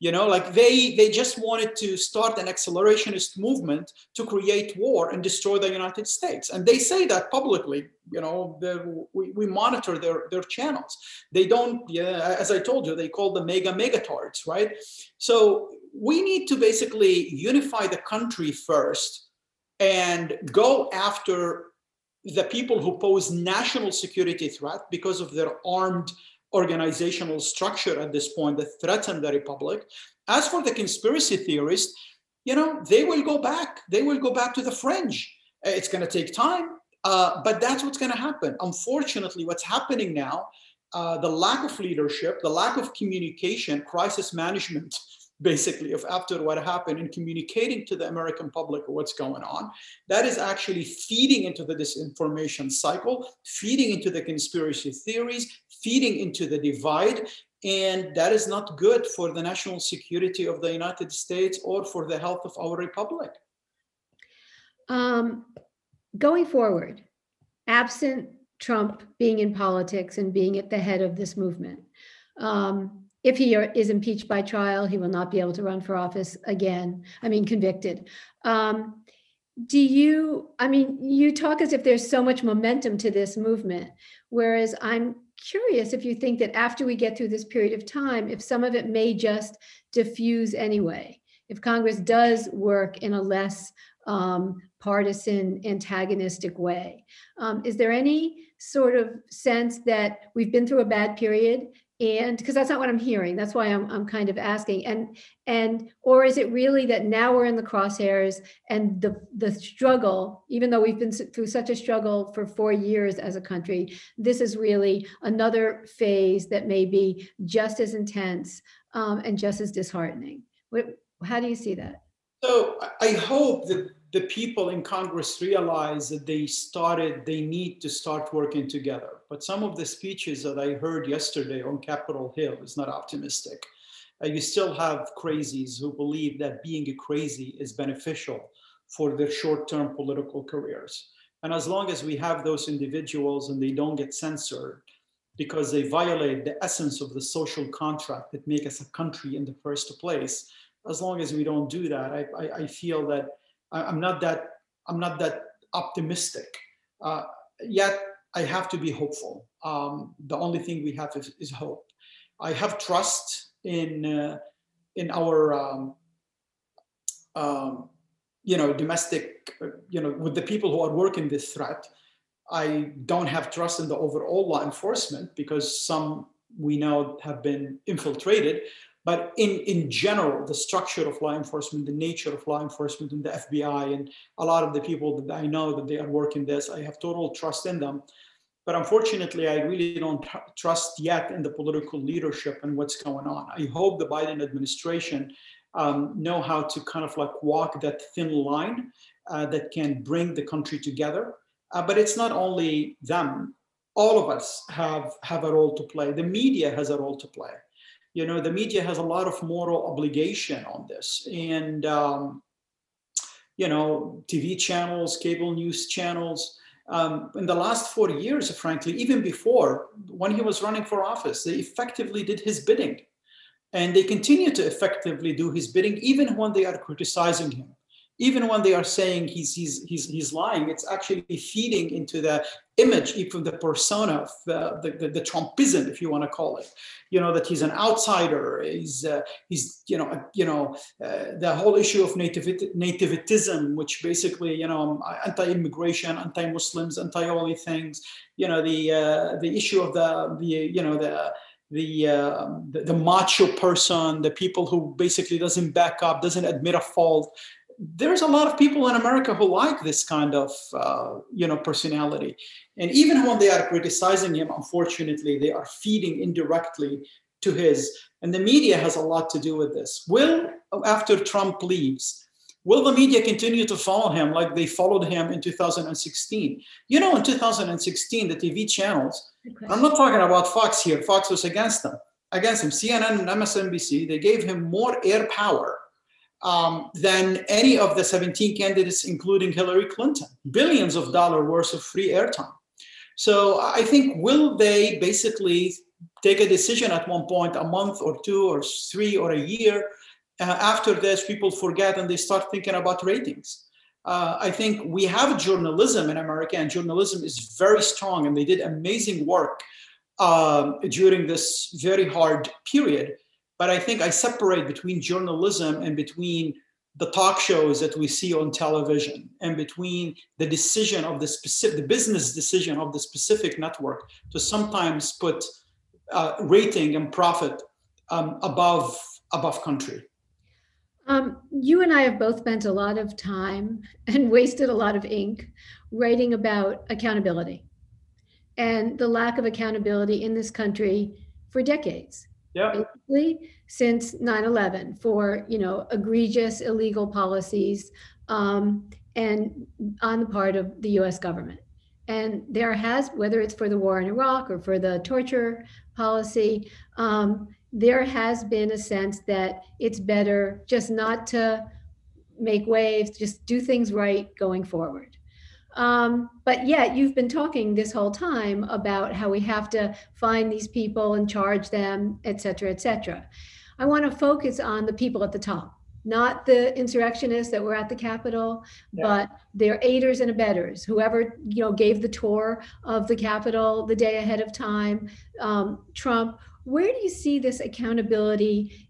You know, like they just wanted to start an accelerationist movement to create war and destroy the United States. And they say that publicly. You know, we monitor their channels. They don't, yeah, as I told you, they call them megatards, right? So we need to basically unify the country first and go after the people who pose national security threat because of their armed organizational structure at this point that threaten the republic. As for the conspiracy theorists, you know, they will go back. They will go back to the fringe. It's going to take time, but that's what's going to happen. Unfortunately, what's happening now, the lack of leadership, the lack of communication, crisis management, basically, of after what happened and communicating to the American public what's going on, that is actually feeding into the disinformation cycle, feeding into the conspiracy theories, feeding into the divide, and that is not good for the national security of the United States or for the health of our republic. Going forward, absent Trump being in politics and being at the head of this movement, if he is impeached by trial, he will not be able to run for office again. I mean, convicted. You talk as if there's so much momentum to this movement, whereas I'm curious if you think that after we get through this period of time, if some of it may just diffuse anyway, if Congress does work in a less partisan, antagonistic way. Is there any sort of sense that we've been through a bad period? And because that's not what I'm hearing, that's why I'm kind of asking. And or is it really that now we're in the crosshairs and the struggle, even though we've been through such a struggle for 4 years as a country, this is really another phase that may be just as intense and just as disheartening. How do you see that? So I hope that the people in Congress realize that they need to start working together. But some of the speeches that I heard yesterday on Capitol Hill is not optimistic. You still have crazies who believe that being a crazy is beneficial for their short-term political careers. And as long as we have those individuals and they don't get censored because they violate the essence of the social contract that makes us a country in the first place, as long as we don't do that, I feel that I'm not that optimistic. Yet I have to be hopeful. The only thing we have is hope. I have trust in our domestic, with the people who are working this threat. I don't have trust in the overall law enforcement because some we know have been infiltrated. But in general, the structure of law enforcement, the nature of law enforcement and the FBI and a lot of the people that I know that they are working this, I have total trust in them. But unfortunately, I really don't trust yet in the political leadership and what's going on. I hope the Biden administration know how to kind of like walk that thin line that can bring the country together. But it's not only them. All of us have a role to play. The media has a role to play. You know, the media has a lot of moral obligation on this. And, TV channels, cable news channels, in the last 4 years, frankly, even before, when he was running for office, they effectively did his bidding. And they continue to effectively do his bidding, even when they are criticizing him, even when they are saying he's lying. It's actually feeding into the image, even the persona of the Trumpism, if you want to call it, you know, that he's an outsider. He's the whole issue of nativitism, which basically, you know, anti-immigration, anti-Muslims, anti-all these things. You know, the issue of the macho person, the people who basically doesn't back up, doesn't admit a fault. there's a lot of people in America who like this kind of, personality. And even when they are criticizing him, unfortunately, they are feeding indirectly to his. And the media has a lot to do with this. After Trump leaves, will the media continue to follow him like they followed him in 2016? You know, in 2016, the TV channels, I'm not talking about Fox here. Fox was against him. CNN and MSNBC, they gave him more air power than any of the 17 candidates, including Hillary Clinton. Billions of dollars worth of free airtime. So I think, will they basically take a decision at one point, a month or two or three or a year? After this, people forget and they start thinking about ratings. I think we have journalism in America, and journalism is very strong, and they did amazing work during this very hard period. But I think I separate between journalism and between the talk shows that we see on television, and between the decision of the business decision of the specific network to sometimes put rating and profit above country. You and I have both spent a lot of time and wasted a lot of ink writing about accountability and the lack of accountability in this country for decades. Yeah. Basically, since 9/11 for, egregious illegal policies and on the part of the US government. And there has, whether it's for the war in Iraq or for the torture policy, there has been a sense that it's better just not to make waves, just do things right going forward. But yet you've been talking this whole time about how we have to find these people and charge them, et cetera, et cetera. I want to focus on the people at the top, not the insurrectionists that were at the Capitol, but their aiders and abettors, whoever gave the tour of the Capitol the day ahead of time, Trump. Where do you see this accountability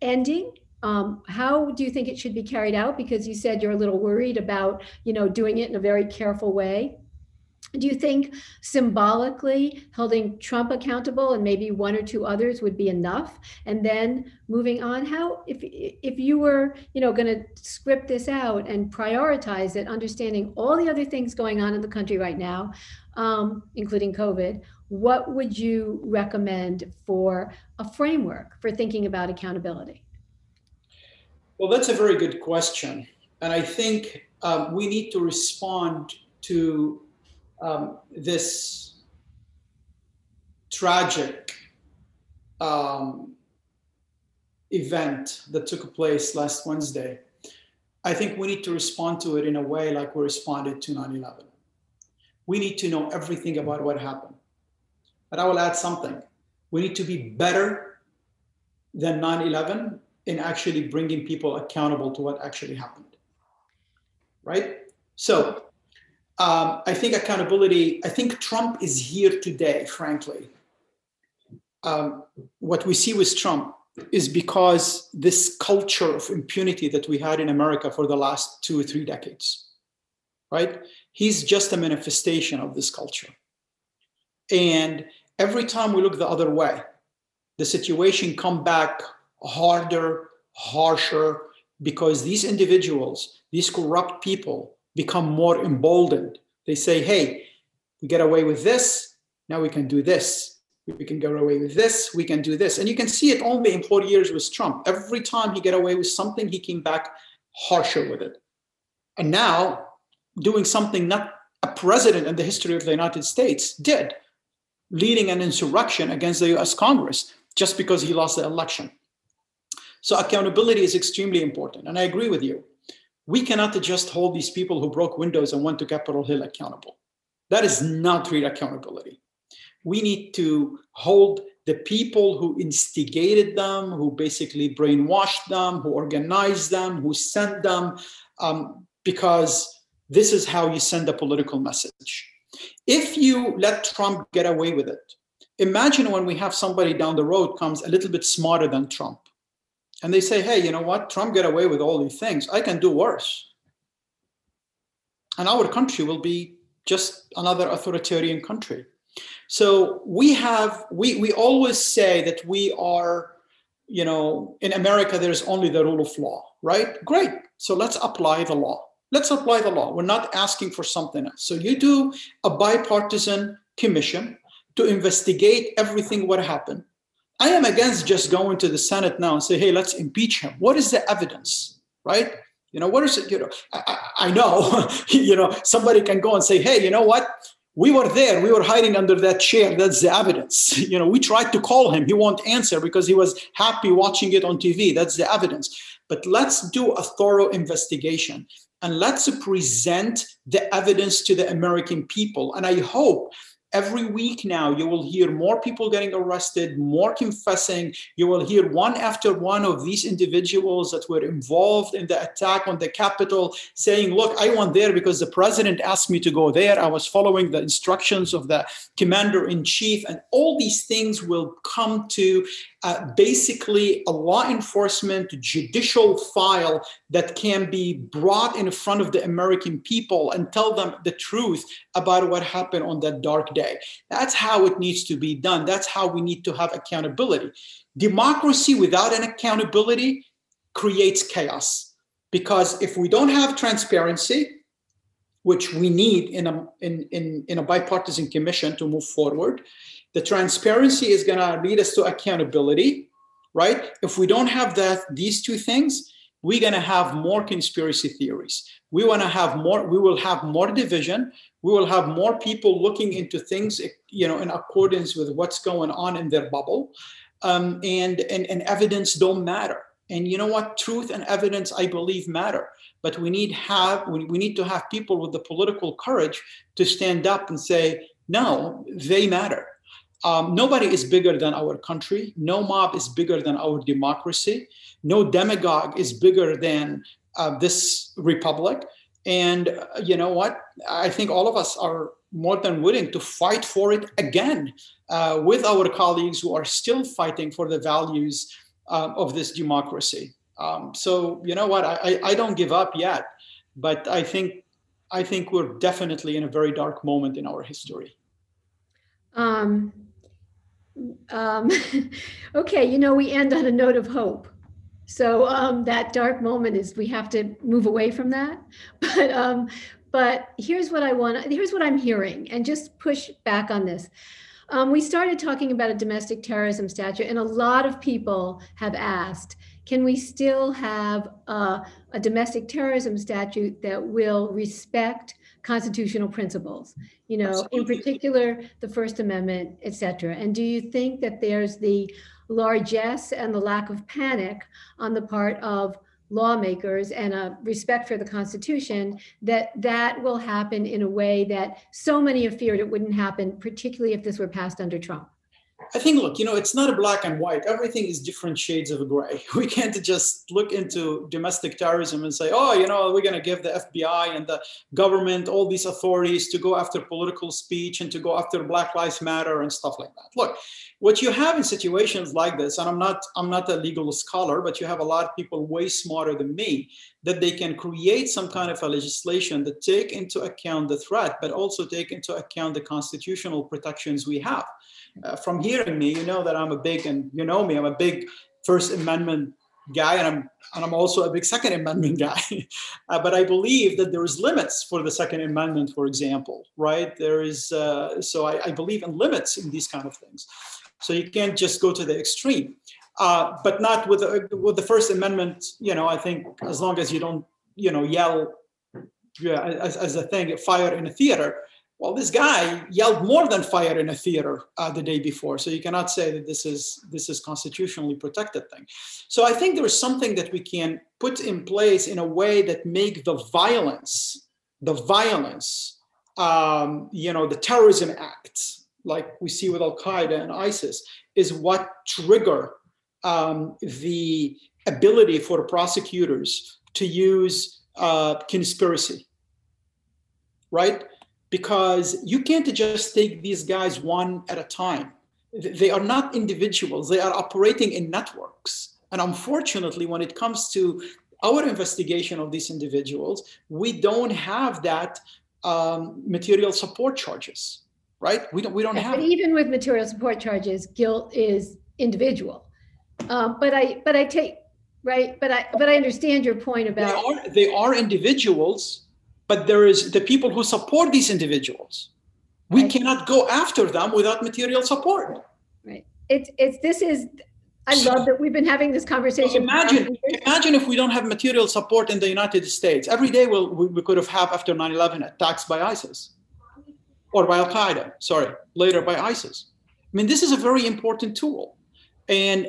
ending? How do you think it should be carried out? Because you said you're a little worried about, doing it in a very careful way. Do you think symbolically holding Trump accountable and maybe one or two others would be enough? And then moving on, how, if you were, going to script this out and prioritize it, understanding all the other things going on in the country right now, including COVID, what would you recommend for a framework for thinking about accountability? Well, that's a very good question. And I think we need to respond to this tragic event that took place last Wednesday. I think we need to respond to it in a way like we responded to 9/11. We need to know everything about what happened. But I will add something. We need to be better than 9/11 in actually bringing people accountable to what actually happened, right? So I think accountability, I think Trump is here today, frankly. What we see with Trump is because this culture of impunity that we had in America for the last 2 or 3 decades, right? He's just a manifestation of this culture. And every time we look the other way, the situation comes back harder, harsher, because these individuals, these corrupt people, become more emboldened. They say, hey, we get away with this, now we can do this. We can get away with this, we can do this. And you can see it only in 4 years with Trump. Every time he got away with something, he came back harsher with it. And now, doing something not a president in the history of the United States did, leading an insurrection against the US Congress just because he lost the election. So accountability is extremely important. And I agree with you. We cannot just hold these people who broke windows and went to Capitol Hill accountable. That is not real accountability. We need to hold the people who instigated them, who basically brainwashed them, who organized them, who sent them, because this is how you send a political message. If you let Trump get away with it, imagine when we have somebody down the road comes a little bit smarter than Trump. And they say, hey, you know what? Trump got away with all these things. I can do worse. And our country will be just another authoritarian country. So we always say that we are you know, in America, there's only the rule of law, right? Great. So let's apply the law. Let's apply the law. We're not asking for something else. So you do a bipartisan commission to investigate everything what happened. I am against just going to the Senate now and say, hey, let's impeach him. What is the evidence, right? You know, what is it? You know, I know, you know, somebody can go and say, hey, you know what? We were there. We were hiding under that chair. That's the evidence. You know, we tried to call him. He won't answer because he was happy watching it on TV. That's the evidence. But let's do a thorough investigation and let's present the evidence to the American people. And I hope every week now you will hear more people getting arrested, more confessing. You will hear one after one of these individuals that were involved in the attack on the Capitol saying, look, I went there because the president asked me to go there. I was following the instructions of the commander in chief. And all these things will come to basically a law enforcement judicial file that can be brought in front of the American people and tell them the truth about what happened on that dark day. That's how it needs to be done. That's how we need to have accountability. Democracy without an accountability creates chaos, because if we don't have transparency, which we need in a bipartisan commission to move forward, the transparency is going to lead us to accountability, right? If we don't have these two things, we're going to have more conspiracy theories. We will have more division. We will have more people looking into things, you know, in accordance with what's going on in their bubble. And evidence don't matter. And you know what? Truth and evidence, I believe, matter. But we need to have people with the political courage to stand up and say, no, they matter. Nobody is bigger than our country. No mob is bigger than our democracy. No demagogue is bigger than this republic. And you know what? I think all of us are more than willing to fight for it again with our colleagues who are still fighting for the values of this democracy. So you know what? I don't give up yet, but I think we're definitely in a very dark moment in our history. Okay, you know, we end on a note of hope. So that dark moment is, we have to move away from that. But here's what I'm hearing, and just push back on this. We started talking about a domestic terrorism statute, and a lot of people have asked, can we still have a domestic terrorism statute that will respect constitutional principles, you know, absolutely, in particular, the First Amendment, et cetera? And do you think that there's the largesse and the lack of panic on the part of lawmakers and a respect for the Constitution that will happen in a way that so many have feared it wouldn't happen, particularly if this were passed under Trump? I think, look, you know, it's not a black and white. Everything is different shades of gray. We can't just look into domestic terrorism and say, oh, you know, we're going to give the FBI and the government all these authorities to go after political speech and to go after Black Lives Matter and stuff like that. Look, what you have in situations like this, and I'm not a legal scholar, but you have a lot of people way smarter than me, that they can create some kind of a legislation that take into account the threat, but also take into account the constitutional protections we have. From hearing me, you know that I'm a big First Amendment guy, and I'm also a big Second Amendment guy. But I believe that there is limits for the Second Amendment, for example, right? There is, so I believe in limits in these kind of things. So you can't just go to the extreme, but not with the First Amendment. You know, I think as long as you don't, you know, yell as a thing, fire in a theater. Well, this guy yelled more than fire in a theater the day before. So you cannot say that this is constitutionally protected thing. So I think there is something that we can put in place in a way that make the violence, you know, the terrorism act, like we see with Al-Qaeda and ISIS, is what trigger the ability for prosecutors to use conspiracy, right? Because you can't just take these guys one at a time. They are not individuals. They are operating in networks. And unfortunately, when it comes to our investigation of these individuals, we don't have that material support charges, right? We don't have. But even with material support charges, guilt is individual. But I understand your point about they are individuals, but there is the people who support these individuals. We cannot go after them without material support. Right. I love that we've been having this conversation. So imagine if we don't have material support in the United States. Every day we could have had after 9/11 attacks by ISIS or by Al-Qaeda, later by ISIS. I mean, this is a very important tool. And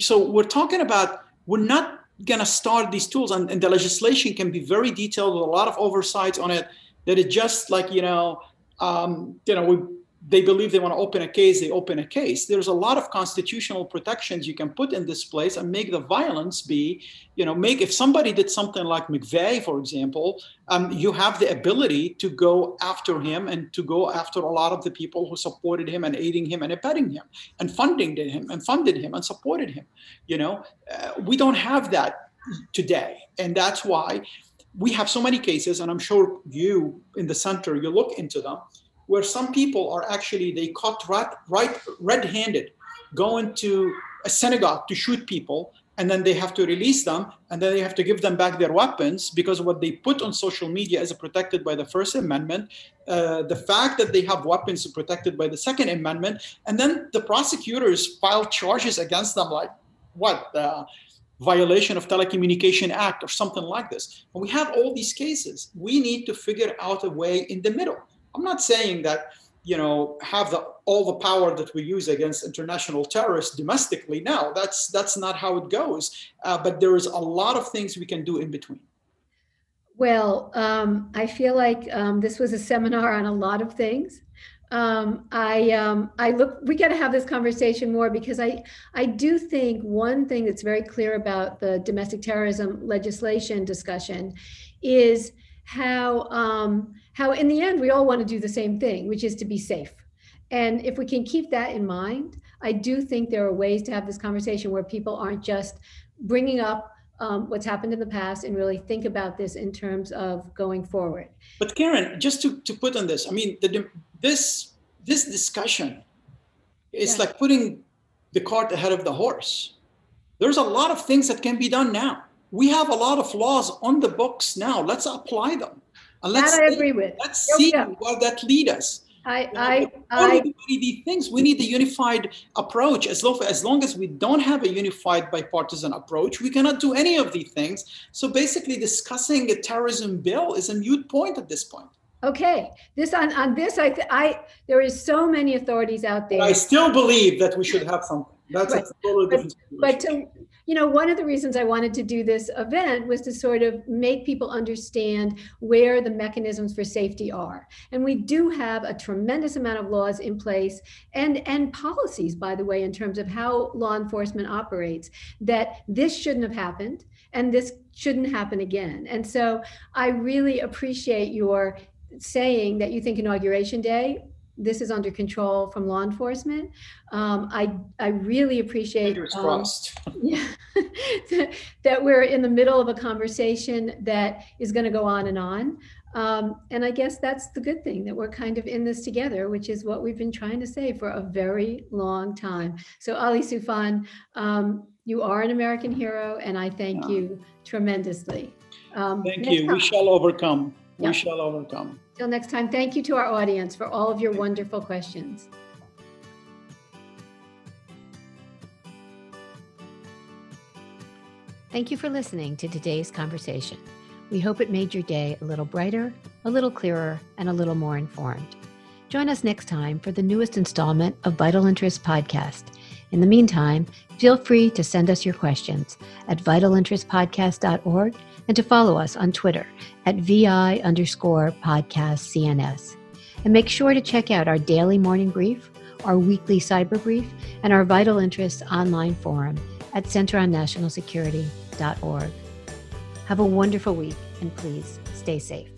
so we're talking about, we're not going to start these tools, and the legislation can be very detailed with a lot of oversights on it, that it just like, they believe they want to open a case, they open a case. There's a lot of constitutional protections you can put in this place and make the violence be, if somebody did something like McVeigh, for example, you have the ability to go after him and to go after a lot of the people who supported him and aiding him and abetting him and funded him and supported him. We don't have that today. And that's why we have so many cases, and I'm sure you in the center, you look into them, where some people are actually, they caught red-handed going to a synagogue to shoot people, and then they have to release them, and then they have to give them back their weapons because what they put on social media is protected by the First Amendment, the fact that they have weapons is protected by the Second Amendment, and then the prosecutors file charges against them like, violation of Telecommunication Act or something like this. And we have all these cases. We need to figure out a way in the middle. I'm not saying that, have all the power that we use against international terrorists domestically. No, that's not how it goes. But there is a lot of things we can do in between. Well, I feel like this was a seminar on a lot of things. We got to have this conversation more, because I do think one thing that's very clear about the domestic terrorism legislation discussion is how in the end, we all want to do the same thing, which is to be safe. And if we can keep that in mind, I do think there are ways to have this conversation where people aren't just bringing up what's happened in the past and really think about this in terms of going forward. But Karen, just to put on this, I mean, this discussion is like putting the cart ahead of the horse. There's a lot of things that can be done now. We have a lot of laws on the books now. Let's apply them. And let's see where that leads us. These things, we need a unified approach. As long as we don't have a unified bipartisan approach, we cannot do any of these things. So basically discussing a terrorism bill is a moot point at this point. Okay, there is so many authorities out there. But I still believe that we should have something. That's a totally different situation. But one of the reasons I wanted to do this event was to sort of make people understand where the mechanisms for safety are. And we do have a tremendous amount of laws in place and policies, by the way, in terms of how law enforcement operates, that this shouldn't have happened and this shouldn't happen again. And so I really appreciate your saying that you think Inauguration Day, this is under control from law enforcement. I really appreciate that we're in the middle of a conversation that is going to go on and on. And I guess that's the good thing, that we're kind of in this together, which is what we've been trying to say for a very long time. So Ali Soufan, you are an American hero, and I thank you tremendously. Thank you. We shall overcome. We shall overcome. Till next time, thank you to our audience for all of your wonderful questions. Thank you for listening to today's conversation. We hope it made your day a little brighter, a little clearer, and a little more informed. Join us next time for the newest installment of Vital Interest Podcast. In the meantime, feel free to send us your questions at vitalinterestpodcast.org and to follow us on Twitter at VI_podcastCNS. And make sure to check out our daily morning brief, our weekly cyber brief, and our Vital Interest online forum at centeronnationalsecurity.org. Have a wonderful week, and please stay safe.